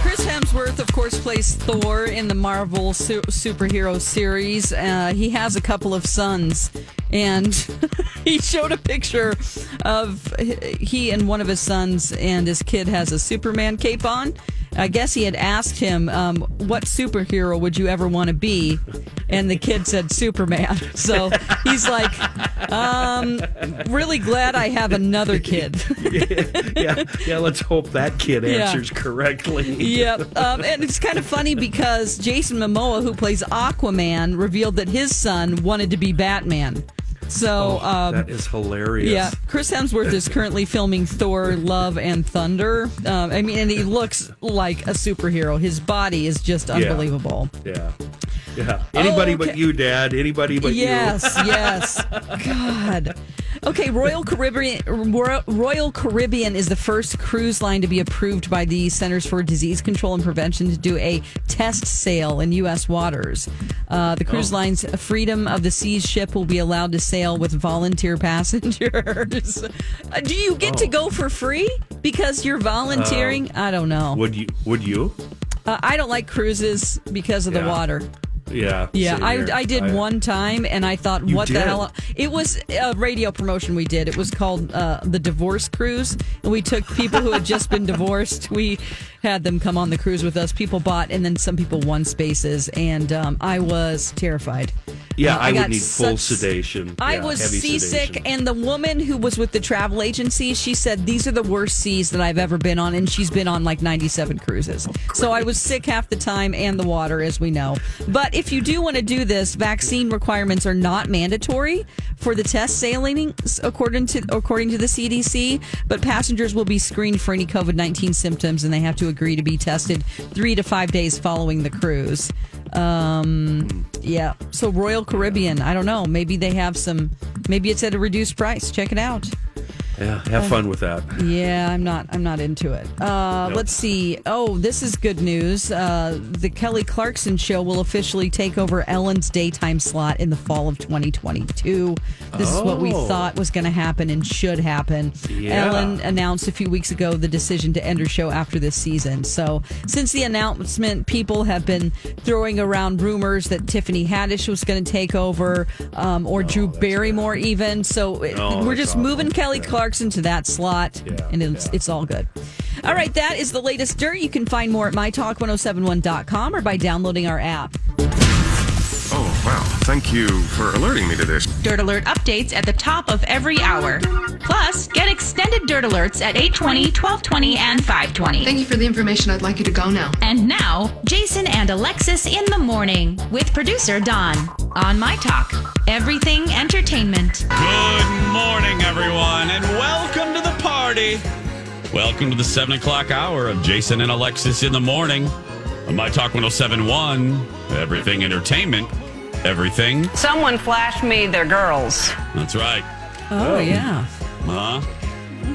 Chris Hemsworth, of course, plays Thor in the Marvel superhero series. He has a couple of sons, and he showed a picture of he and one of his sons, and his kid has a Superman cape on. I guess he had asked him, what superhero would you ever want to be? And the kid said, Superman. So he's like, really glad I have another kid. yeah, let's hope that kid answers correctly. Yep. And it's kind of funny because Jason Momoa, who plays Aquaman, revealed that his son wanted to be Batman. So that is hilarious. Yeah, Chris Hemsworth is currently filming Thor: Love and Thunder. And he looks like a superhero. His body is just unbelievable. Yeah. Anybody but you, Dad. Anybody but you. Yes. God. Okay, Royal Caribbean is the first cruise line to be approved by the Centers for Disease Control and Prevention to do a test sail in U.S. waters. The cruise line's Freedom of the Seas ship will be allowed to sail with volunteer passengers. Do you get to go for free because you're volunteering? I don't know. Would you? I don't like cruises because of the water. Yeah. I did one time, and I thought, what the hell? It was a radio promotion we did. It was called the Divorce Cruise, and we took people who had just been divorced. We had them come on the cruise with us. People bought, and then some people won spaces, and I was terrified. Yeah, I would need full sedation. I was seasick, and the woman who was with the travel agency, she said, these are the worst seas that I've ever been on, and she's been on like 97 cruises. Oh, so I was sick half the time and the water, as we know. But if you do want to do this, vaccine requirements are not mandatory for the test sailing, according to the CDC, but passengers will be screened for any COVID-19 symptoms, and they have to agree to be tested 3 to 5 days following the cruise. Yeah. So Royal Caribbean, I don't know. Maybe they have some, maybe it's at a reduced price. Check it out. Yeah. Have fun with that. Yeah. I'm not into it. Nope. Let's see. Oh, this is good news. The Kelly Clarkson show will officially take over Ellen's daytime slot in the fall of 2022. This is what we thought was going to happen and should happen. Yeah. Ellen announced a few weeks ago the decision to end her show after this season. So since the announcement, people have been throwing around rumors that Tiffany Haddish was going to take over, or Drew Barrymore even. So we're just moving Kelly Clarkson to that slot, and it's all good. All right, that is the latest dirt. You can find more at mytalk1071.com or by downloading our app. Oh, wow. Thank you for alerting me to this. Dirt Alert updates at the top of every hour. Plus, get extended Dirt Alerts at 8:20, 12:20, and 5:20. Thank you for the information. I'd like you to go now. And now, Jason and Alexis in the morning with producer Don on My Talk. Everything entertainment. Good morning, everyone, and welcome to the party. Welcome to the 7 o'clock hour of Jason and Alexis in the morning. My Talk 107.1, everything entertainment, everything. Someone flashed me their girls. That's right. Oh. yeah.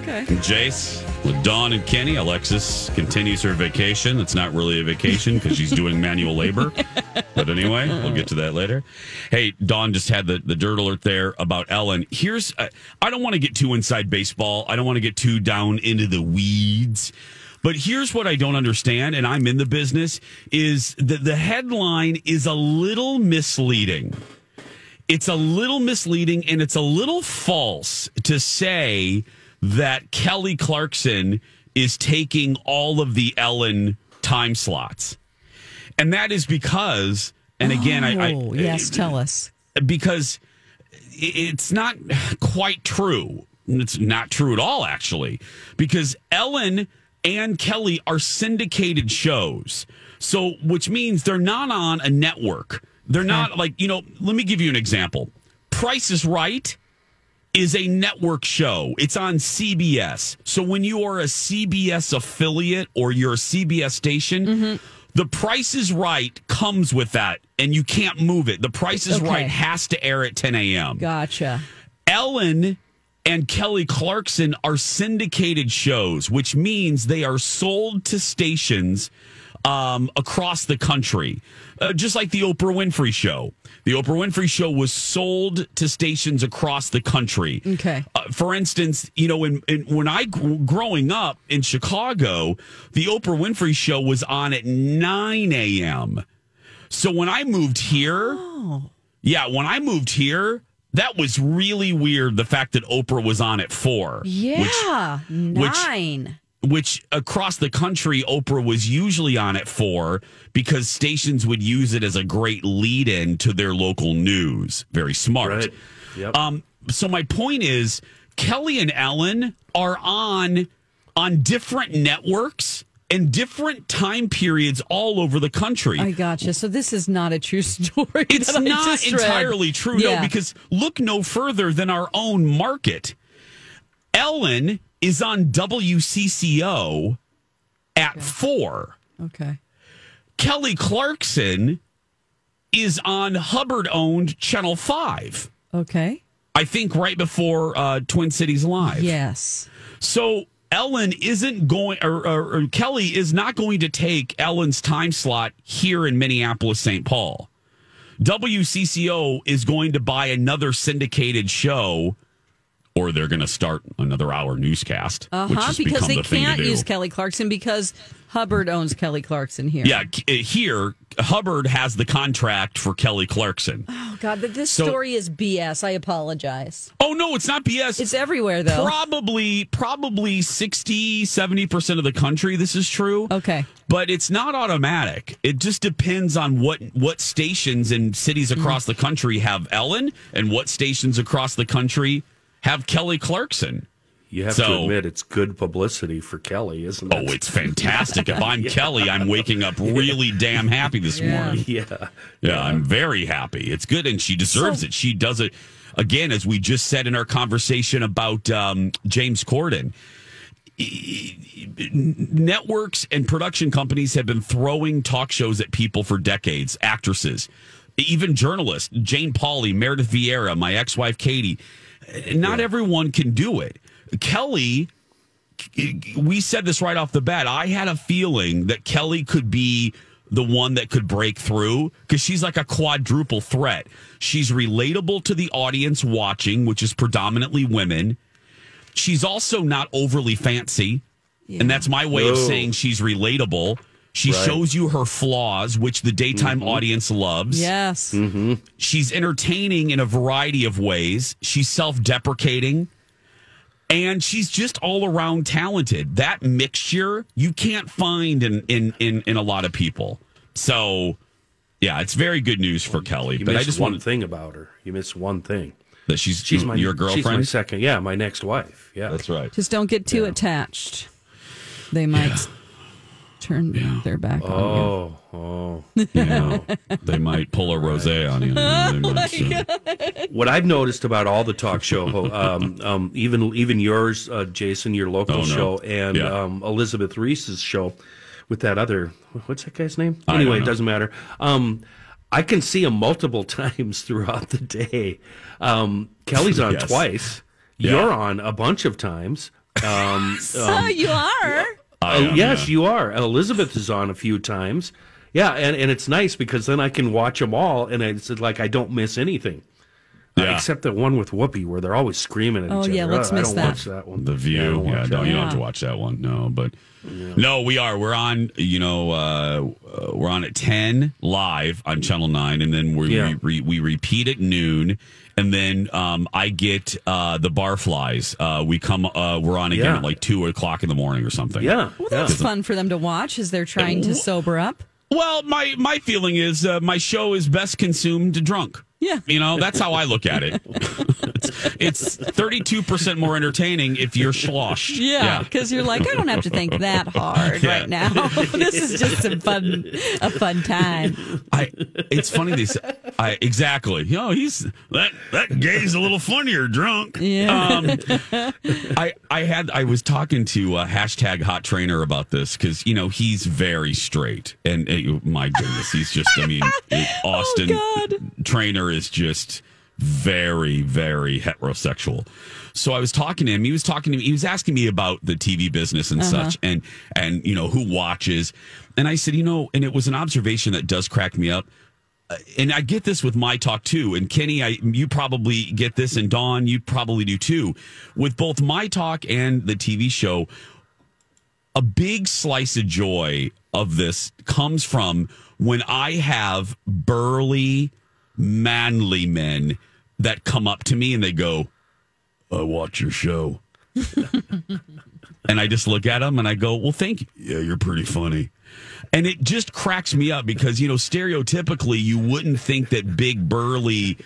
Okay. Jace with Dawn and Kenny. Alexis continues her vacation. It's not really a vacation because she's doing manual labor. But anyway, we'll get to that later. Hey, Dawn just had the dirt alert there about Ellen. Here's, I don't want to get too inside baseball. I don't want to get too down into the weeds. But here's what I don't understand, and I'm in the business, is that the headline is a little misleading. It's a little misleading, and it's a little false to say that Kelly Clarkson is taking all of the Ellen time slots. And that is because, and again, tell us. Because it's not quite true. It's not true at all, actually, because Ellen and Kelly are syndicated shows, so which means they're not on a network. They're not like, let me give you an example. Price is Right is a network show. It's on CBS. So when you are a CBS affiliate or you're a CBS station, The Price is Right comes with that, and you can't move it. The Price is Right has to air at 10 a.m. Gotcha. Ellen and Kelly Clarkson are syndicated shows, which means they are sold to stations across the country, just like the Oprah Winfrey Show. The Oprah Winfrey Show was sold to stations across the country. Okay. For instance, when I growing up in Chicago, the Oprah Winfrey Show was on at 9 a.m. So when I moved here, that was really weird, the fact that Oprah was on at 4. Yeah, 9. Which across the country, Oprah was usually on at 4 because stations would use it as a great lead-in to their local news. Very smart. Right. Yep. So my point is, Kelly and Ellen are on different networks and different time periods all over the country. I gotcha. So this is not a true story. It's not entirely true, no, because look no further than our own market. Ellen is on WCCO at 4. Okay. Kelly Clarkson is on Hubbard-owned Channel 5. Okay. I think right before Twin Cities Live. Yes. So Ellen isn't going, or Kelly is not going to take Ellen's time slot here in Minneapolis, St. Paul. WCCO is going to buy another syndicated show or they're going to start another hour newscast. Which because they can't use Kelly Clarkson because Hubbard owns Kelly Clarkson here. Yeah, here, Hubbard has the contract for Kelly Clarkson. Oh, God, but this story is BS. I apologize. Oh, no, it's not BS. It's everywhere, though. Probably 60, 70% of the country this is true. Okay. But it's not automatic. It just depends on what stations and cities across the country have Ellen and what stations across the country have Kelly Clarkson. You have to admit, it's good publicity for Kelly, isn't it? Oh, it's fantastic. If I'm Kelly, I'm waking up really damn happy this morning. Yeah, I'm very happy. It's good, and she deserves it. She does it, again, as we just said in our conversation about James Corden. Networks and production companies have been throwing talk shows at people for decades, actresses, even journalists, Jane Pauley, Meredith Vieira, my ex-wife Katie. Not everyone can do it. Kelly, we said this right off the bat. I had a feeling that Kelly could be the one that could break through because she's like a quadruple threat. She's relatable to the audience watching, which is predominantly women. She's also not overly fancy. Yeah. And that's my way of saying she's relatable. She shows you her flaws, which the daytime audience loves. Yes. Mm-hmm. She's entertaining in a variety of ways. She's self-deprecating. And she's just all around talented. That mixture you can't find in a lot of people. So, yeah, it's very good news for Kelly. You but I just one thing about her. You missed one thing. That she's my, your girlfriend. She's my second. Yeah, my next wife. Yeah, that's right. Just don't get too attached. They might turn their back on you. They might pull a Rosé on you. What I've noticed about all the talk show, even yours, Jason, your local show, and Elizabeth Reese's show with that other, what's that guy's name? Anyway, it doesn't matter. I can see him multiple times throughout the day. Kelly's on twice. Yeah. You're on a bunch of times. So you are. Yes, you are. Elizabeth is on a few times. Yeah, and it's nice because then I can watch them all, and it's like I don't miss anything. Yeah. Except that one with Whoopi where they're always screaming at each other. Oh, yeah, let's miss that. I don't watch that one. The View. You don't have to watch that one. No, but we are. We're on, we're on at 10 live on Channel 9, and then we repeat at noon. And then I get the barflies. We're on again at like 2 o'clock in the morning or something. Yeah. Well, that's fun for them to watch as they're trying to sober up. Well, my feeling is my show is best consumed drunk. Yeah. That's how I look at it. It's 32% more entertaining if you're sloshed. Yeah, because you're like, I don't have to think that hard right now. This is just a fun time. It's funny. They say, exactly. He's that gay's a little funnier drunk. Yeah. I was talking to #HotTrainer about this because he's very straight, and my goodness, he's just. Austin Trainer is just. Very, very heterosexual. So I was talking to him. He was talking to me. He was asking me about the TV business and such, and who watches. And I said, and it was an observation that does crack me up. And I get this with My Talk too. And Kenny, you probably get this, and Dawn, you probably do too. With both My Talk and the TV show, a big slice of joy of this comes from when I have burly, manly men that come up to me and they go, I watch your show. And I just look at them and I go, well, thank you. Yeah, you're pretty funny. And it just cracks me up because, stereotypically, you wouldn't think that big, burly,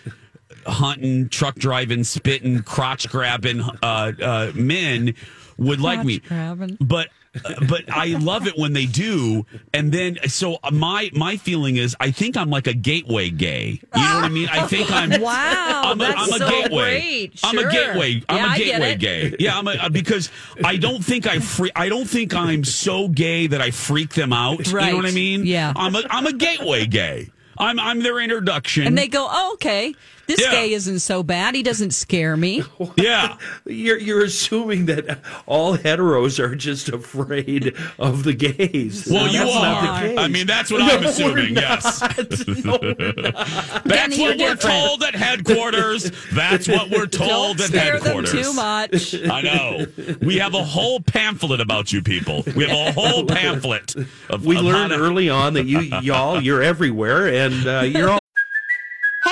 hunting, truck driving, spitting, crotch grabbing men would like me. But I love it when they do, and then so my feeling is I think I'm like a gateway gay. You know what I mean? I think I'm I'm a gateway. Great. Sure. I'm a gateway gay. Yeah, because I don't think I'm so gay that I freak them out. Right. You know what I mean? Yeah. I'm a gateway gay. I'm their introduction, and they go, oh, okay. This guy isn't so bad. He doesn't scare me. Yeah. You're assuming that all heteros are just afraid of the gays. Well, you are. I mean, that's what I'm assuming, yes. No, we're not. That's what we're told at headquarters. That's what we're told at headquarters. Don't scare them too much. I know. We have a whole pamphlet about you people. We have a whole pamphlet. We learned early on that you're everywhere, and you're all. Hey,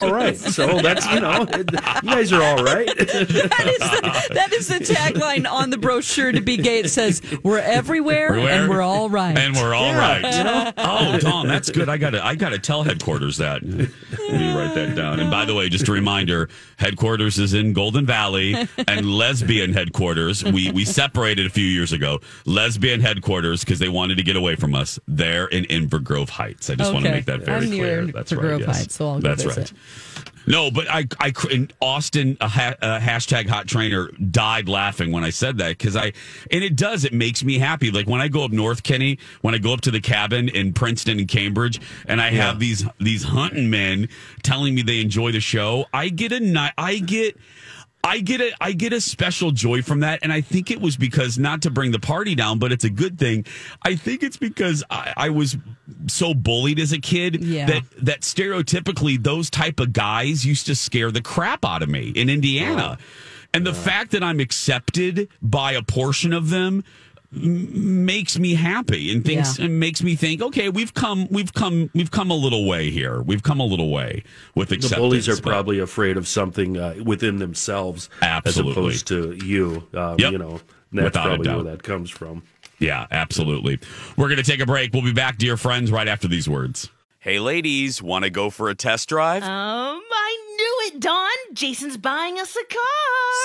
All right, so that's, you guys are all right. That is the tagline on the brochure to be gay. It says, we're everywhere and we're all right. And we're all right. You know? Oh, Tom, that's good. I gotta tell headquarters that. Yeah. Let me write that down. And by the way, just a reminder, headquarters is in Golden Valley, and lesbian headquarters, we separated a few years ago. Lesbian headquarters, because they wanted to get away from us, there in Invergrove Heights. I just want to make that very clear. That's right. Invergrove Heights, so I'll go visit. That's right. No, but I in Austin, a hashtag hot trainer died laughing when I said that because it makes me happy. Like when I go up north, Kenny, when I go up to the cabin in Princeton and Cambridge, and I have these hunting men telling me they enjoy the show, I get a special joy from that, and I think it was because, not to bring the party down, but it's a good thing. I think it's because I was so bullied as a kid that stereotypically those type of guys used to scare the crap out of me in Indiana. Yeah. And the fact that I'm accepted by a portion of them makes me happy and makes me think, okay, we've come a little way here. We've come a little way with acceptance. The bullies are probably afraid of something within themselves, absolutely, as opposed to you. Yep. You know, that's without probably where that comes from. Yeah, absolutely. We're going to take a break. We'll be back, dear friends, right after these words. Hey, ladies, want to go for a test drive? I knew it, Dawn. Jason's buying us a car.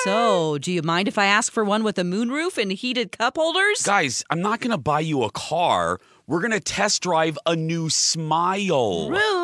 So, do you mind if I ask for one with a moonroof and heated cup holders? Guys, I'm not going to buy you a car. We're going to test drive a new smile. Rude.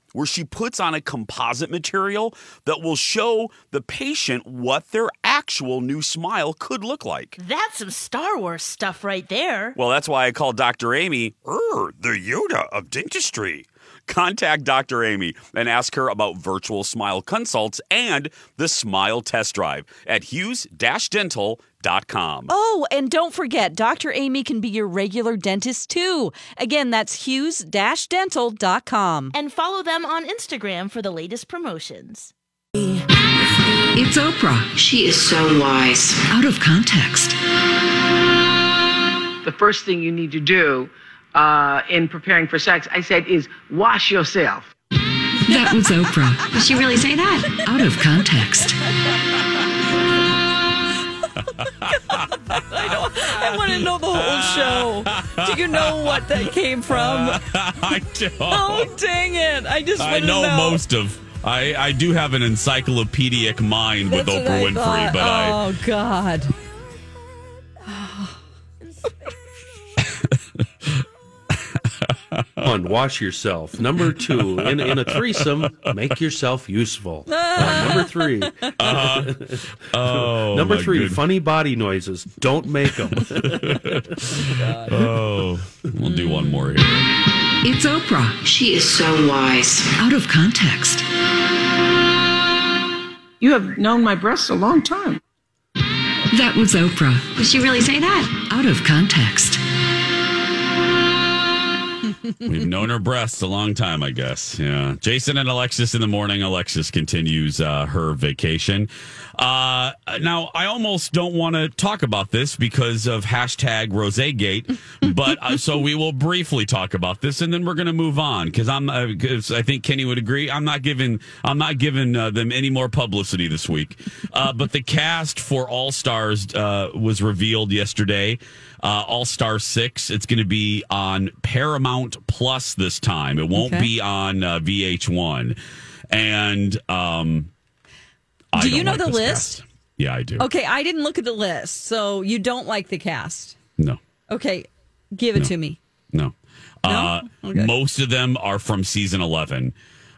where she puts on a composite material that will show the patient what their actual new smile could look like. That's some Star Wars stuff right there. Well, that's why I call Dr. Amy, the Yoda of dentistry. Contact Dr. Amy and ask her about virtual smile consults and the smile test drive at hughes-dental.com. Oh, and don't forget, Dr. Amy can be your regular dentist, too. Again, that's hughes-dental.com. And follow them on Instagram for the latest promotions. It's Oprah. She is so wise. Out of context. The first thing you need to do in preparing for sex, I said, is wash yourself. That was Oprah. Did she really say that? Out of context. I want to know the whole show. Do you know what that came from? I don't. Oh, dang it. I just want to know. I know most of... I do have an encyclopedic mind. That's with Oprah Winfrey, but oh, God. One, wash yourself. Number two, in a threesome, make yourself useful. Number three. Oh, number three, funny body noises. Don't make them. We'll do one more here. It's Oprah. She is so wise. Out of context. You have known my breasts a long time. That was Oprah. Did she really say that? Out of context. We've known her breasts a long time, I guess. Yeah. Jason and Alexis in the morning. Alexis continues her vacation. Now, I almost don't want to talk about this because of #RoséGate, but so we will briefly talk about this, and then we're going to move on because I think Kenny would agree. I'm not giving them any more publicity this week. But the cast for All-Stars was revealed yesterday. All-Star 6. It's going to be on Paramount Plus this time. It won't be on VH1. And do you know the list? Cast. Yeah, I do. Okay, I didn't look at the list. So you don't like the cast? No. Okay, give it to me. No. Okay. Most of them are from season 11.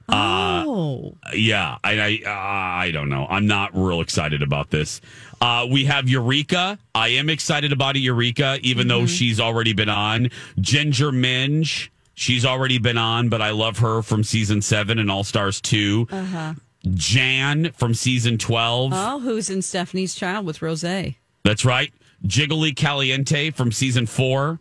Yeah, I don't know. I'm not real excited about this. We have Eureka. I am excited about Eureka, even though she's already been on. Ginger Minj, she's already been on, but I love her from season 7 and All-Stars 2. Jan from season 12. Oh, who's in Stephanie's Child with Rosé. That's right. Jiggly Caliente from season 4.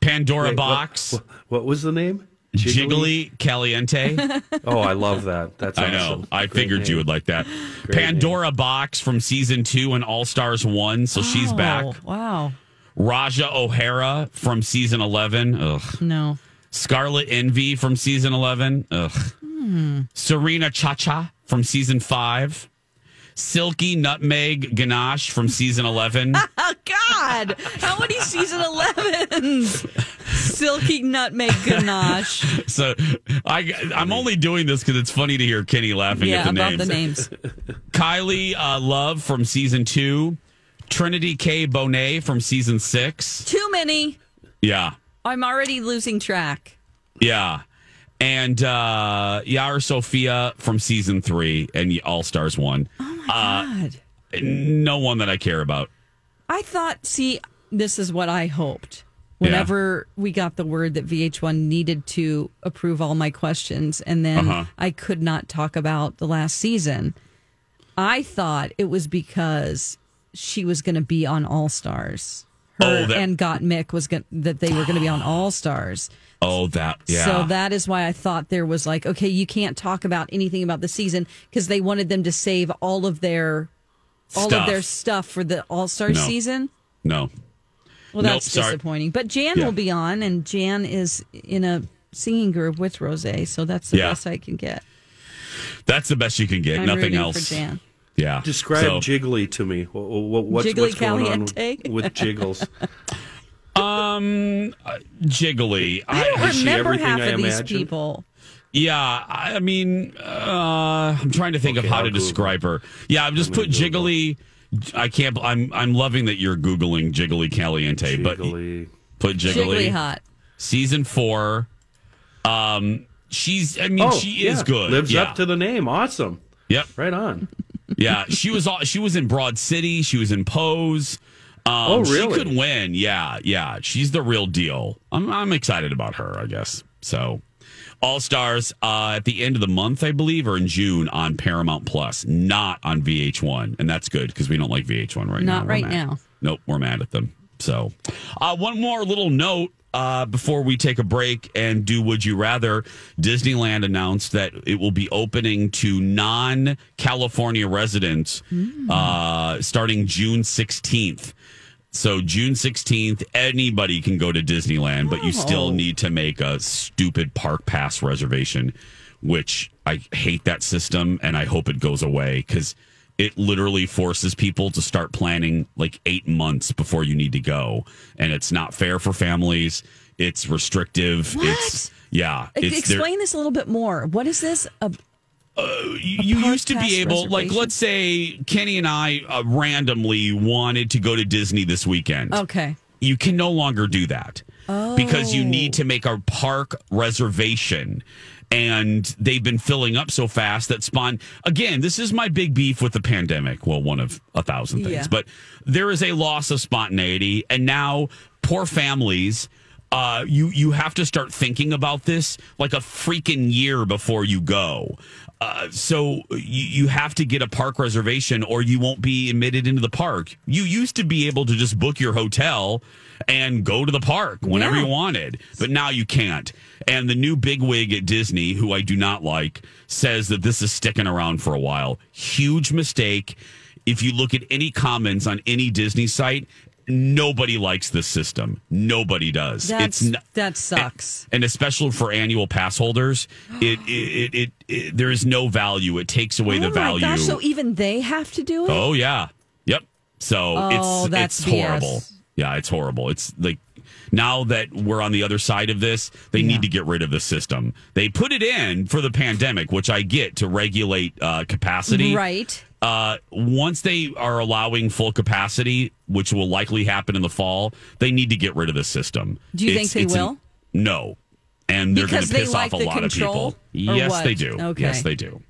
Pandora Box. What was the name? Jiggly Caliente. Oh, I love that. That's awesome. I know. I figured you would like that. Pandora Box from season 2 and All-Stars 1, so she's back. Wow. Raja O'Hara from season 11. Ugh. No. Scarlet Envy from season 11. Ugh. Serena Chacha from season 5. Silky Nutmeg Ganache from season 11. Oh, God. How many season 11s? Silky Nutmeg Ganache. So I'm only doing this because it's funny to hear Kenny laughing at the names. Kylie Love from season 2. Trinity K. Bonet from season 6. Too many. Yeah. I'm already losing track. Yeah. And Yara Sophia from season 3 and All-Stars 1. Oh, my God. No one that I care about. I thought, this is what I hoped. Whenever we got the word that VH1 needed to approve all my questions, and then I could not talk about the last season, I thought it was because she was going to be on All-Stars. And Got Mick that they were going to be on All-Stars. Oh, that, yeah. So that is why I thought there was like, okay, you can't talk about anything about the season because they wanted them to save all of their stuff for the All-Star season. No. Well, that's disappointing. But Jan will be on, and Jan is in a singing group with Rosé, so that's the best I can get. That's the best you can get. I'm nothing else. For Jan. Yeah. Describe Jiggly to me. What's going on with Jiggles? Jiggly. I don't remember half of these people. Yeah, I mean, I'm trying to think of how to describe her. Yeah, I've just put Jiggly. I can't. I'm loving that you're googling Jiggly Caliente, but put Jiggly hot season 4. She's. I mean, she is good. Lives up to the name. Awesome. Yep. Right on. Yeah, she was in Broad City. She was in Pose. Really? She could win. Yeah. She's the real deal. I'm excited about her, I guess. So, All-Stars at the end of the month, I believe, or in June on Paramount Plus, not on VH1. And that's good because we don't like VH1 right now. Not right now. Nope, we're mad at them. So, one more little note. Before we take a break and do Would You Rather, Disneyland announced that it will be opening to non-California residents starting June 16th. So June 16th, anybody can go to Disneyland, but you still need to make a stupid park pass reservation, which I hate that system, and I hope it goes away because it literally forces people to start planning like 8 months before you need to go. And it's not fair for families. It's restrictive. What? Explain this a little bit more. What is this? You used to be able, like, let's say Kenny and I randomly wanted to go to Disney this weekend. Okay. You can no longer do that because you need to make a park reservation. And they've been filling up so fast that spawned... Again, this is my big beef with the pandemic. Well, one of 1,000 things. Yeah. But there is a loss of spontaneity. And now poor families You have to start thinking about this like a freaking year before you go. So you have to get a park reservation or you won't be admitted into the park. You used to be able to just book your hotel and go to the park whenever you wanted, but now you can't. And the new bigwig at Disney, who I do not like, says that this is sticking around for a while. Huge mistake. If you look at any comments on any Disney site, nobody likes this system. Nobody does. That sucks. And especially for annual pass holders, it there is no value. It takes away the value. Gosh, so even they have to do it? Oh yeah. Yep. So it's horrible. Yeah, it's horrible. It's like now that we're on the other side of this, they need to get rid of the system. They put it in for the pandemic, which I get, to regulate capacity. Right. Once they are allowing full capacity, which will likely happen in the fall, they need to get rid of the system. Do you think they will? No. And they're going to piss off a lot of people. Yes, they do. Okay. Yes, they do.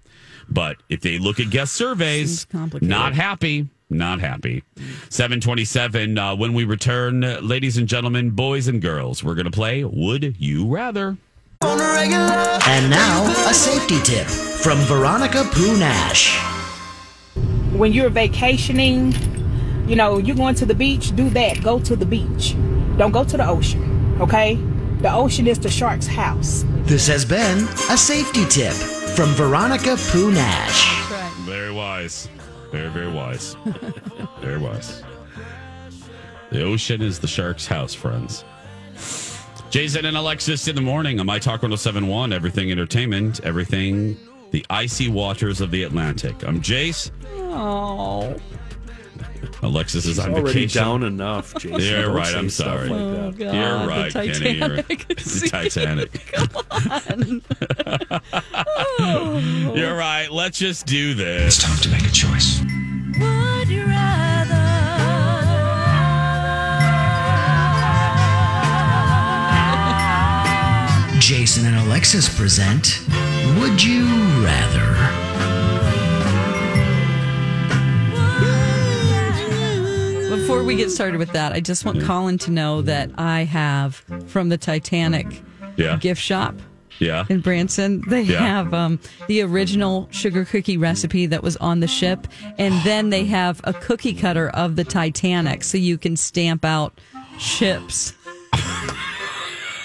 But if they look at guest surveys, not happy. Not happy. 7:27, when we return, ladies and gentlemen, boys and girls, we're going to play Would You Rather. And now, a safety tip from Veronica Poonash. When you're vacationing, you know, you're going to the beach, do that. Go to the beach. Don't go to the ocean, okay? The ocean is the shark's house. This has been a safety tip from Veronica Poonash. That's right. Very wise. Very, very wise. Very wise. The ocean is the shark's house, friends. Jason and Alexis in the morning on My Talk 107.1, everything entertainment, everything the icy waters of the Atlantic. I'm Jace. Oh. Alexis is on vacation. She's already down enough, Jason. You're right. I'm sorry. Like God, you're right, Kenny. The Titanic. Come on. Oh. You're right. Let's just do this. It's time to make a choice. Would you rather? Jason and Alexis present Would You Rather? Before we get started with that, I just want Colin to know that I have, from the Titanic gift shop in Branson, they have the original sugar cookie recipe that was on the ship, and then they have a cookie cutter of the Titanic so you can stamp out ships.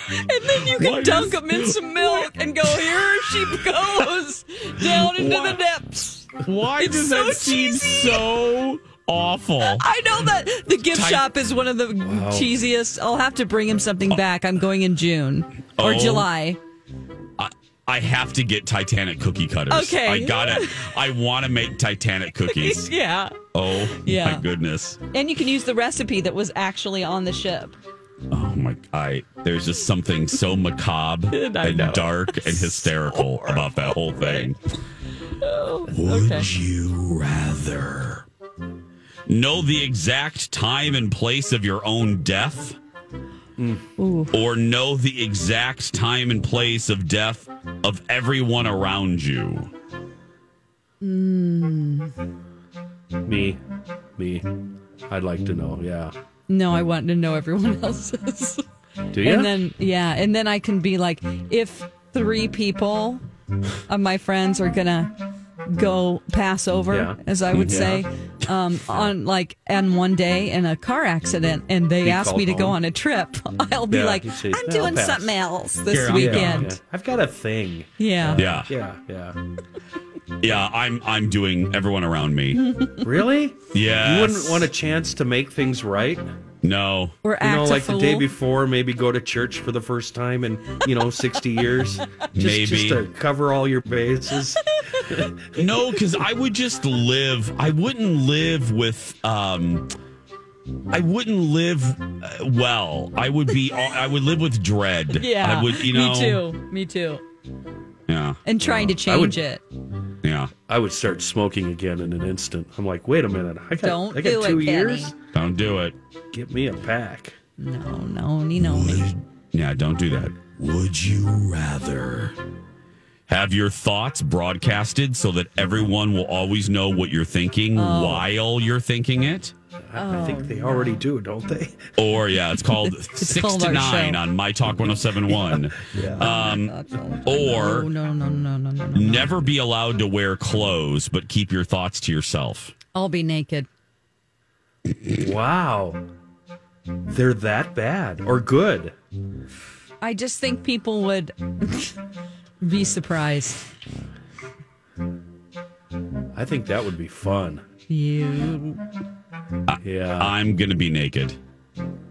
And then you can dunk them in some milk and go, here she goes, down into the depths. Why does that seem so... awful. I know that the gift shop is one of the cheesiest. I'll have to bring him something back. I'm going in June or July. I have to get Titanic cookie cutters. Okay. I want to make Titanic cookies. Yeah. Oh, my goodness. And you can use the recipe that was actually on the ship. Oh, my God. There's just something so macabre and dark and hysterical about that whole thing. Oh, Would you rather... know the exact time and place of your own death, or know the exact time and place of death of everyone around you? Me. I'd like to know, No, I want to know everyone else's. Do you? And then I can be like, if 3 people of my friends are going to go pass over, as I would say, on one day in a car accident, and they ask me to go on a trip, I'll be like, I'm doing something else this weekend. Yeah. I've got a thing. I'm doing everyone around me. Really? Yeah. You wouldn't want a chance to make things right? No. Or act a fool. The day before, maybe go to church for the first time in, 60 years. Just to cover all your bases. No, because I would just live. I wouldn't live with... I wouldn't live well. I would live with dread. Yeah. I would, Me too. Yeah. And trying to change it. Yeah. I would start smoking again in an instant. I'm like, wait a minute. I got 2 years. Kenny. Don't do it. Get me a pack. No, you know me. Yeah, don't do that. Would you rather have your thoughts broadcasted so that everyone will always know what you're thinking while you're thinking it? I think they already do, don't they? Or, yeah, it's called it's 6 called to 9 show. On My Talk 107.1. Or never be allowed to wear clothes, but keep your thoughts to yourself. I'll be naked. Wow. They're that bad or good. I just think people would be surprised. I think that would be fun. Yeah. I'm going to be naked.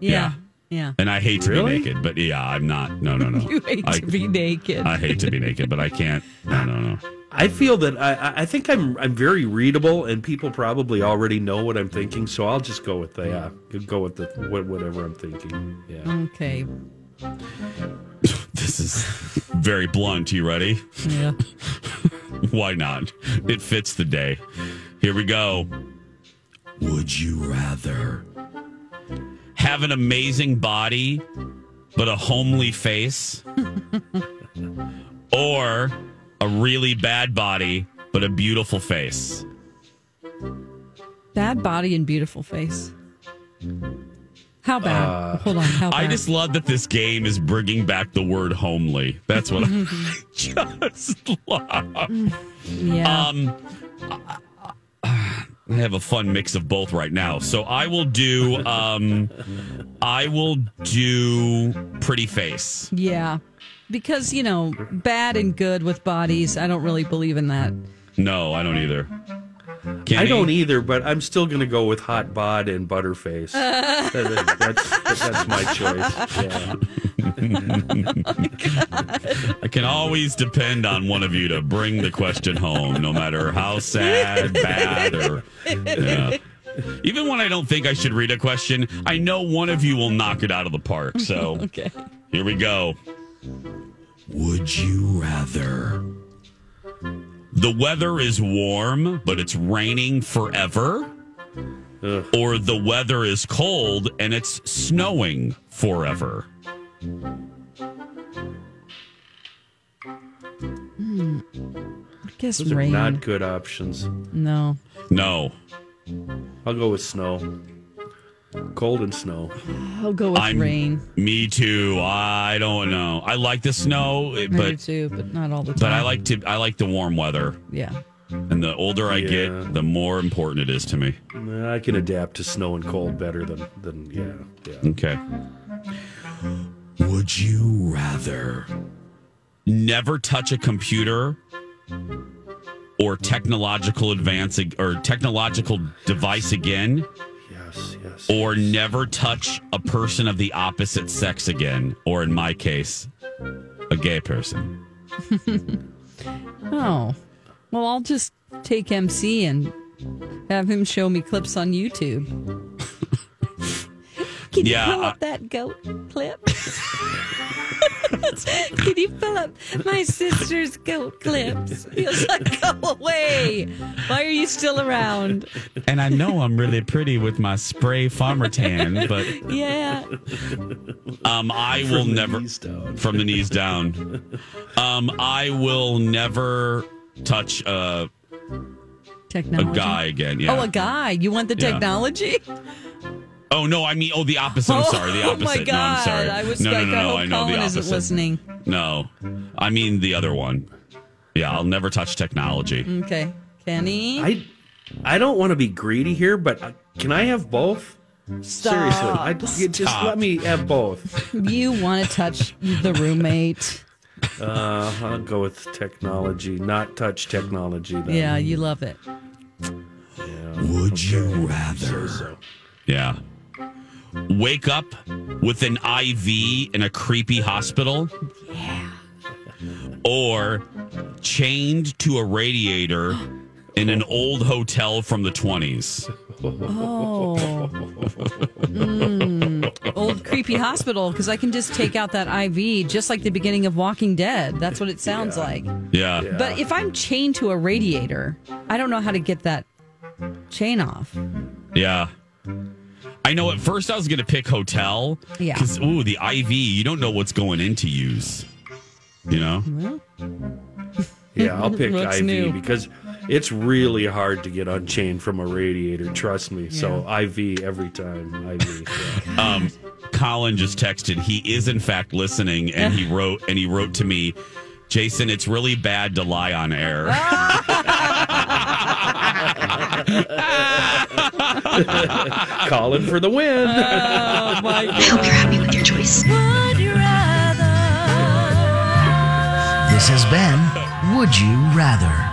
Yeah. And I hate to be naked, but yeah, I'm not. No. You hate to be naked. I hate to be naked, but I can't. No. I feel that I think I'm very readable, and people probably already know what I'm thinking, so I'll just go with whatever I'm thinking. Yeah. Okay. This is very blunt. You ready? Yeah. Why not? It fits the day. Here we go. Would you rather have an amazing body but a homely face, or a really bad body but a beautiful face? Bad body and beautiful face. How bad? Hold on. How bad? I just love that this game is bringing back the word homely. That's what I just love. Yeah. I have a fun mix of both right now. So I will do pretty face. Yeah. Because, bad and good with bodies, I don't really believe in that. No, I don't either. I don't either, but I'm still going to go with hot bod and butterface. That's my choice. Yeah. Oh, I can always depend on one of you to bring the question home, no matter how sad, bad, or... Yeah. Even when I don't think I should read a question, I know one of you will knock it out of the park. So okay. Here we go. Would you rather... the weather is warm, but it's raining forever? Ugh. Or the weather is cold and it's snowing forever? I guess those rain. Are not good options. No. I'll go with snow. Cold and snow. I'll go with rain. Me too. I don't know. I like the snow, but not all the time. But I like the warm weather. Yeah. And the older I get, the more important it is to me. I can adapt to snow and cold better than. Okay. Would you rather never touch a computer or technological device again? Yes. Or never touch a person of the opposite sex again, or in my case, a gay person. Oh. Well, I'll just take MC and have him show me clips on YouTube. Can you pull up that goat clip? Can you pull up my sister's goat clips? He was like, go away. Why are you still around? And I know I'm really pretty with my spray farmer tan, but... Yeah. From the knees down. I will never touch a guy again. Yeah. Oh, a guy. You want the technology? Oh, no, I mean, the opposite. I'm sorry, the opposite. Oh, my God. No, I'm sorry. I was I know Colin the opposite. Isn't listening. No, I mean the other one. Yeah, I'll never touch technology. Okay. Kenny? I don't want to be greedy here, but can I have both? Stop. Seriously, just let me have both. You want to touch the roommate. I'll go with technology, not touch technology. Then. Yeah, you love it. Yeah, would you rather... So. Yeah. Wake up with an IV in a creepy hospital? Yeah. Or chained to a radiator in an old hotel from the 1920s? Oh. Old creepy hospital, because I can just take out that IV just like the beginning of Walking Dead. That's what it sounds like. Yeah. But if I'm chained to a radiator, I don't know how to get that chain off. Yeah. I know at first I was going to pick hotel. Yeah. Because, the IV, you don't know what's going into use. You know? Yeah, I'll pick IV because It's really hard to get unchained from a radiator, trust me. Yeah. So IV every time. IV. Yeah. Colin just texted. He is in fact listening, and he wrote to me, Jason, it's really bad to lie on air. Calling for the win. Oh, my God. I hope you're happy with your choice. This has been Would You Rather.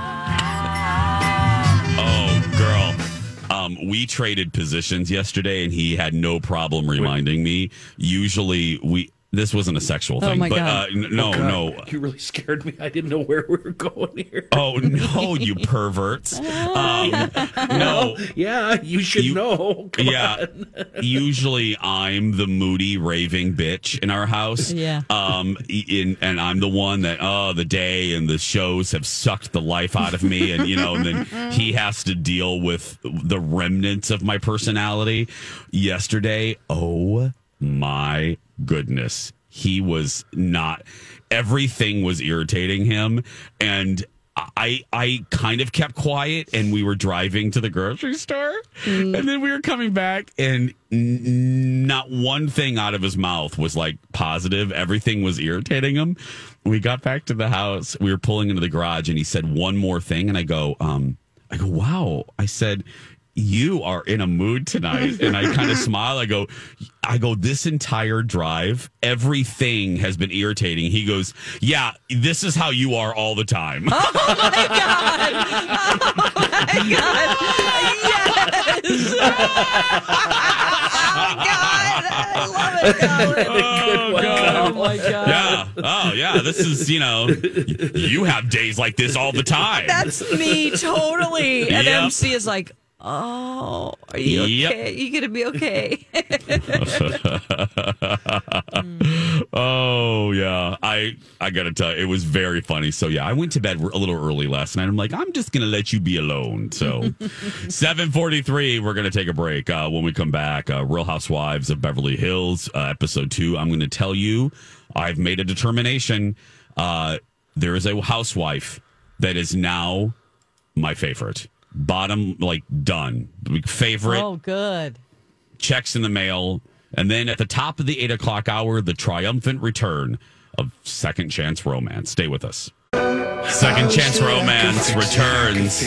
We traded positions yesterday, and he had no problem reminding me. Usually, this wasn't a sexual thing, but no. You really scared me. I didn't know where we were going here. Oh no, you perverts! No, yeah, you should know. Come on. Usually I'm the moody raving bitch in our house. Yeah. And I'm the one that the day and the shows have sucked the life out of me, and then he has to deal with the remnants of my personality. Yesterday, my goodness, he was not. Everything was irritating him, and I kind of kept quiet. And we were driving to the grocery store, and then we were coming back, and not one thing out of his mouth was like positive. Everything was irritating him. We got back to the house. We were pulling into the garage, and he said one more thing, and I go, wow. I said, you are in a mood tonight. And I kind of smile. I go, this entire drive, everything has been irritating. He goes, yeah, this is how you are all the time. Oh, my God. Oh, my God. Yes. Oh, my God. I love it, Colin. Oh, God. Oh, my God. Yeah. Oh, yeah. This is, you have days like this all the time. That's me, totally. And yep. MC is like, oh, are you okay? You gonna be okay? Oh yeah, I gotta tell you, it was very funny. So yeah, I went to bed a little early last night. I'm like, I'm just gonna let you be alone. So 7:43, we're gonna take a break. When we come back, Real Housewives of Beverly Hills, episode 2. I'm gonna tell you, I've made a determination. There is a housewife that is now my favorite. Bottom, like, done. Favorite. Oh, good. Checks in the mail. And then at the top of the 8 o'clock hour, the triumphant return of Second Chance Romance. Stay with us. Second Chance Romance returns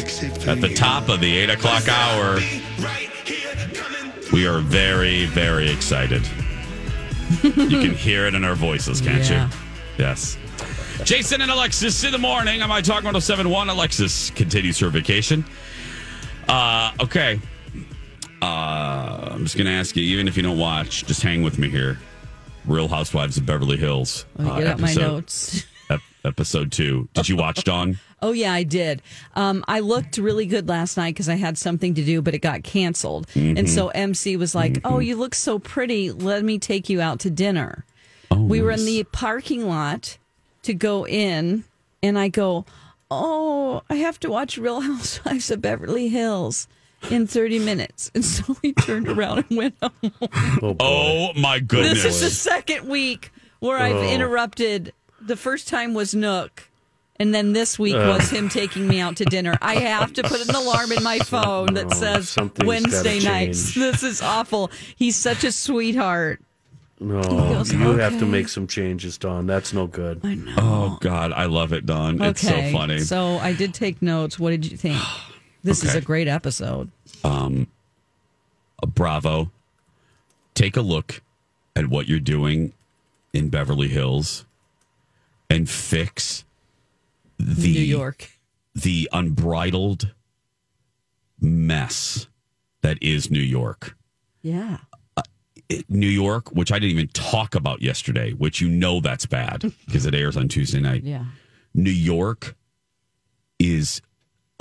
at the top of the 8 o'clock hour. We are very, very excited. You can hear it in our voices, can't you? Yes. Jason and Alexis in the morning on My Talk 107.1. Alexis continues her vacation. Okay. I'm just going to ask you, even if you don't watch, just hang with me here. Real Housewives of Beverly Hills. Get out my notes. Episode 2. Did you watch, Dawn? Oh, yeah, I did. I looked really good last night because I had something to do, but it got canceled. Mm-hmm. And so MC was like, oh, you look so pretty. Let me take you out to dinner. Oh, we were in the parking lot to go in, and I go, oh, I have to watch Real Housewives of Beverly Hills in 30 minutes. And so we turned around and went home. Oh my goodness. This is the second week where I've interrupted. The first time was Nook, and then this week was him taking me out to dinner. I have to put an alarm in my phone that says Wednesday nights. This is awful. He's such a sweetheart. No, you have to make some changes, Dawn. That's no good. I know. Oh, God. I love it, Dawn. Okay. It's so funny. So I did take notes. What did you think? This is a great episode. Bravo. Take a look at what you're doing in Beverly Hills and fix New York. The unbridled mess that is New York. Yeah. New York, which I didn't even talk about yesterday, which that's bad because it airs on Tuesday night. Yeah. New York is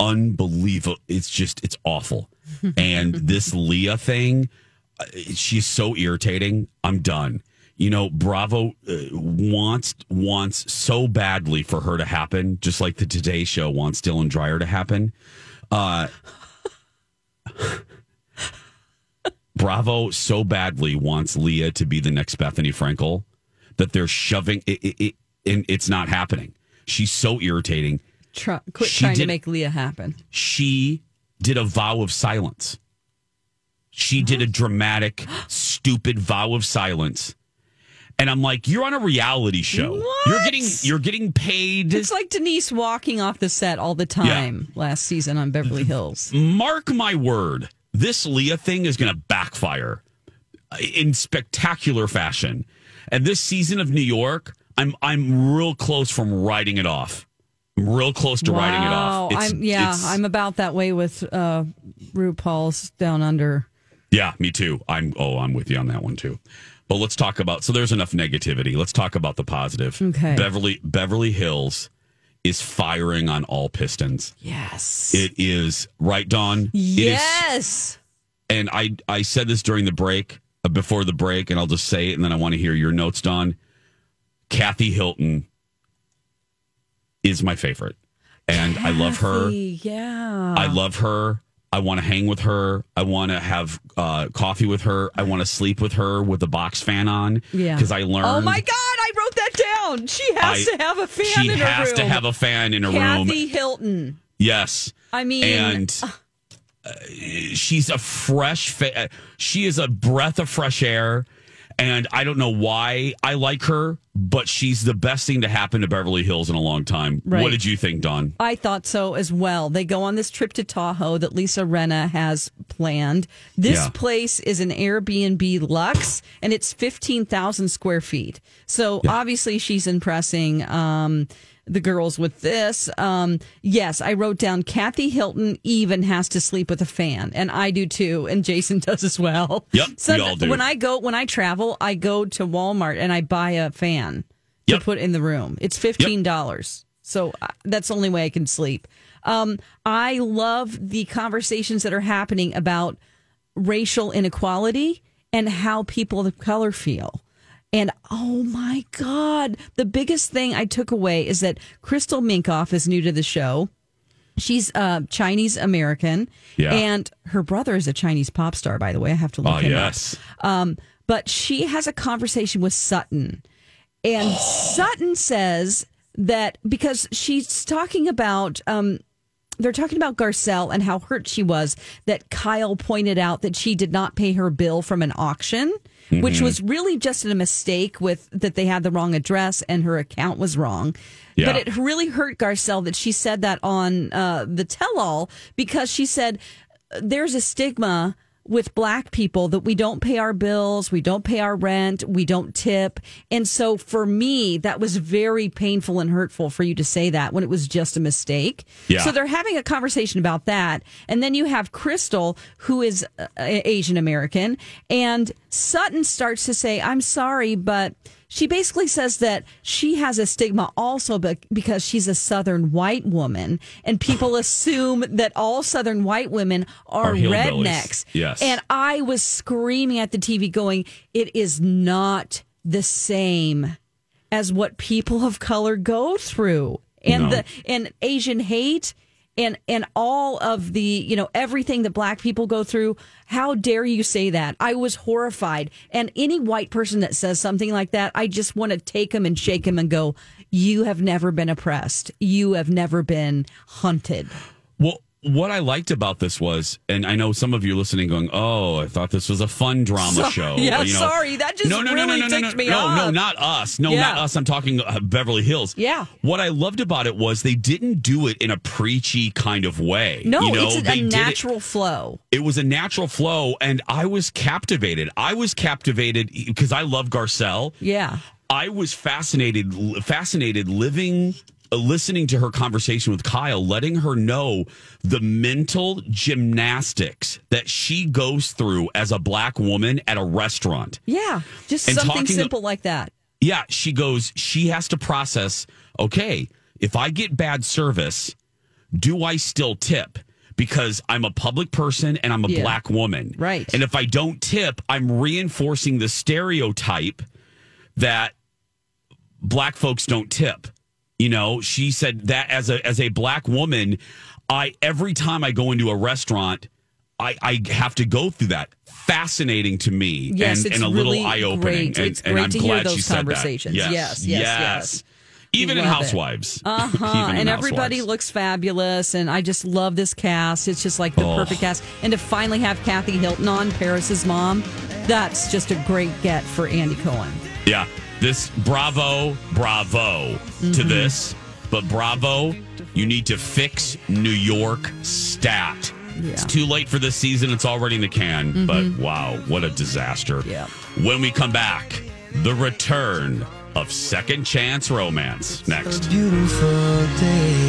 unbelievable. It's awful. And this Leah thing, she's so irritating. I'm done. Bravo wants so badly for her to happen, just like the Today Show wants Dylan Dreyer to happen. Bravo so badly wants Leah to be the next Bethany Frankel that they're shoving it, and it's not happening. She's so irritating. quit trying to make Leah happen. She did a vow of silence. She did a dramatic, stupid vow of silence. And I'm like, you're on a reality show. What? You're getting paid. It's like Denise walking off the set all the time last season on Beverly Hills. Mark my word, this Leah thing is going to backfire in spectacular fashion. And this season of New York, I'm real close from writing it off. I'm real close to writing it off. I'm about that way with RuPaul's Down Under. Yeah, me too. I'm with you on that one too. But let's talk about, so there's enough negativity. Let's talk about the positive. Okay. Beverly Hills is firing on all pistons. Yes. It is, right, Dawn? Yes. And I said this during the break, before the break, and I'll just say it, and then I want to hear your notes, Dawn. Kathy Hilton is my favorite. And Kathy, I love her. Yeah. I love her. I want to hang with her. I want to have coffee with her. I want to sleep with her with a box fan on. Yeah. Because I learned. Oh, my God. I wrote that down. She has to have a fan in her room. She has to have a fan in her room. Kathy Hilton. Yes. I mean. And she's a fresh. She is a breath of fresh air. And I don't know why I like her, but she's the best thing to happen to Beverly Hills in a long time. Right. What did you think, Dawn? I thought so as well. They go on this trip to Tahoe that Lisa Renna has planned. This place is an Airbnb Luxe, and it's 15,000 square feet. So obviously she's impressing the girls with this. Yes, I wrote down Kathy Hilton even has to sleep with a fan, and I do too, and Jason does as well. Yep, so we all do. When I travel, I go to Walmart and I buy a fan to put in the room. It's $15, so that's the only way I can sleep. I love the conversations that are happening about racial inequality and how people of color feel. And, oh, my God, the biggest thing I took away is that Crystal Minkoff is new to the show. She's Chinese-American, and her brother is a Chinese pop star, by the way. I have to look him up. But she has a conversation with Sutton, and Sutton says that because she's talking about they're talking about Garcelle and how hurt she was that Kyle pointed out that she did not pay her bill from an auction. Mm-hmm. Which was really just a mistake with that they had the wrong address and her account was wrong. Yeah. But it really hurt Garcelle that she said that on the tell-all, because she said there's a stigma with black people that we don't pay our bills, we don't pay our rent, we don't tip. And so for me, that was very painful and hurtful for you to say that when it was just a mistake. Yeah. So they're having a conversation about that. And then you have Crystal, who is Asian American, and Sutton starts to say, I'm sorry, but she basically says that she has a stigma also because she's a Southern white woman, and people assume that all Southern white women are rednecks. Yes. And I was screaming at the TV going, it is not the same as what people of color go through. And and Asian hate and all of the, everything that black people go through. How dare you say that? I was horrified. And any white person that says something like that, I just want to take them and shake them and go, you have never been oppressed. You have never been hunted. Well, what I liked about this was, and I know some of you listening going, oh, I thought this was a fun drama show. Yeah, sorry. That just ticked me off. No, not us. No, not us. I'm talking Beverly Hills. Yeah. What I loved about it was they didn't do it in a preachy kind of way. No, it's a natural flow. It was a natural flow, and I was captivated. Because I love Garcelle. Yeah. I was fascinated living... listening to her conversation with Kyle, letting her know the mental gymnastics that she goes through as a black woman at a restaurant. Yeah, just and something simple like that. Yeah, she has to process, okay, if I get bad service, do I still tip? Because I'm a public person and I'm a black woman. Right. And if I don't tip, I'm reinforcing the stereotype that black folks don't tip. She said that as a black woman, every time I go into a restaurant, I have to go through that. Fascinating to me, yes, and a little really eye-opening. Great. And I'm glad she said that. Yes. Even in Housewives. And everybody looks fabulous. And I just love this cast. It's just like the perfect cast. And to finally have Kathy Hilton on, Paris's mom, that's just a great get for Andy Cohen. Yeah. This, bravo to this. But bravo, you need to fix New York stat. Yeah. It's too late for this season. It's already in the can. But wow, what a disaster. Yeah. When we come back, the return of Second Chance Romance. Next. A beautiful day.